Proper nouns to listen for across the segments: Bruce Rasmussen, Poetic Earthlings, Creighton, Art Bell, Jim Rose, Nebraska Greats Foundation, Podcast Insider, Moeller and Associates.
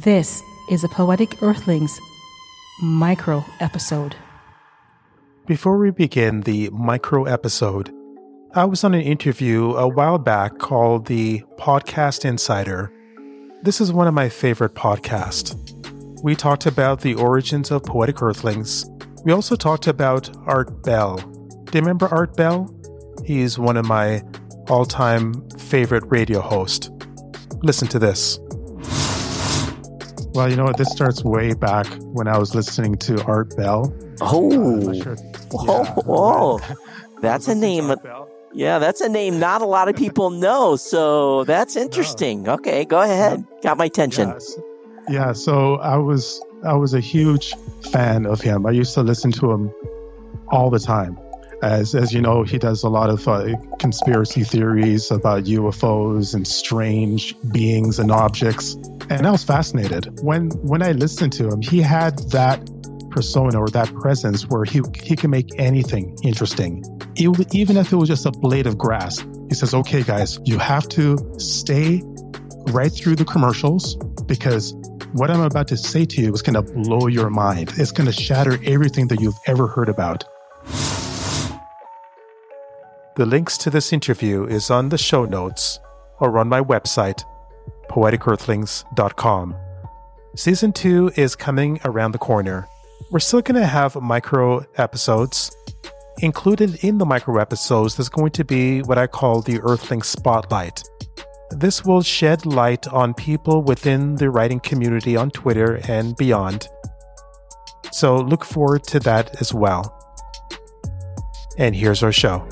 This is a Poetic Earthlings micro-episode. Before we begin the micro-episode, I was on an interview a while back called the Podcast Insider. This is one of my favorite podcasts. We talked about the origins of Poetic Earthlings. We also talked about Art Bell. Do you remember Art Bell? He's one of my all-time favorite radio hosts. Listen to this. Well, you know what? This starts way back when I was listening to Art Bell. That's a name. Yeah, that's a name not a lot of people know. So that's interesting. No. Okay, go ahead. Yeah. Got my attention. Yes. Yeah, so I was a huge fan of him. I used to listen to him all the time. As you know, he does a lot of conspiracy theories about UFOs and strange beings and objects. And I was fascinated. When I listened to him, he had that persona or that presence where he can make anything interesting. Even if it was just a blade of grass, he says, okay, guys, you have to stay right through the commercials because what I'm about to say to you is going to blow your mind. It's going to shatter everything that you've ever heard about. The links to this interview is on the show notes or on my website, poeticearthlings.com. Season 2 is coming around the corner. We're still going to have micro episodes. Included in the micro episodes, there's going to be what I call the Earthling Spotlight. This will shed light on people within the writing community on Twitter and beyond. So look forward to that as well. And here's our show.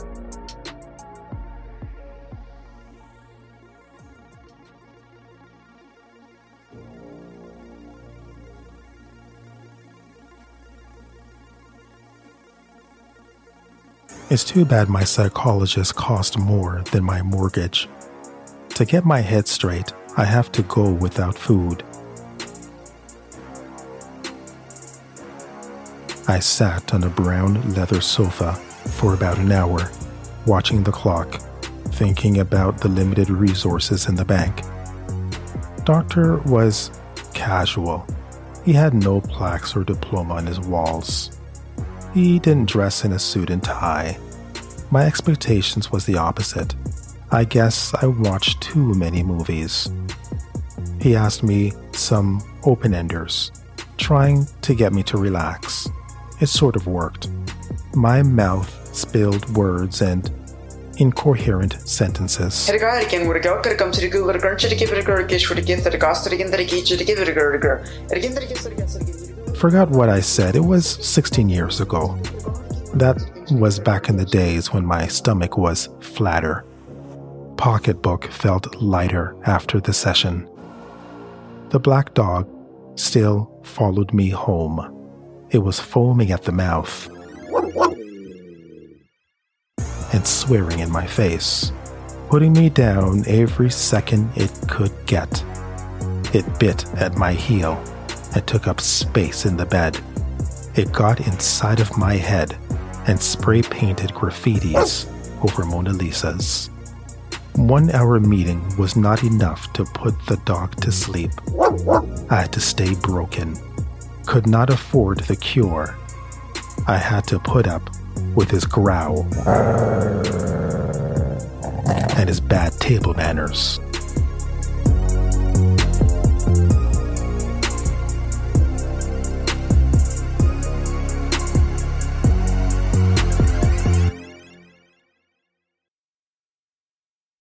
It's too bad my psychologist cost more than my mortgage. To get my head straight, I have to go without food. I sat on a brown leather sofa for about an hour, watching the clock, thinking about the limited resources in the bank. Doctor was casual. He had no plaques or diploma on his walls. He didn't dress in a suit and tie. My expectations was the opposite. I guess I watched too many movies. He asked me some open-enders, trying to get me to relax. It sort of worked. My mouth spilled words and incoherent sentences. Forgot what I said. It was 16 years ago. That was back in the days when my stomach was flatter. Pocketbook felt lighter after the session. The black dog still followed me home. It was foaming at the mouth and swearing in my face, putting me down every second it could get. It bit at my heel and took up space in the bed. It got inside of my head and spray-painted graffitis over Mona Lisas. 1 hour meeting was not enough to put the dog to sleep. I had to stay broken. Could not afford the cure. I had to put up with his growl and his bad table manners.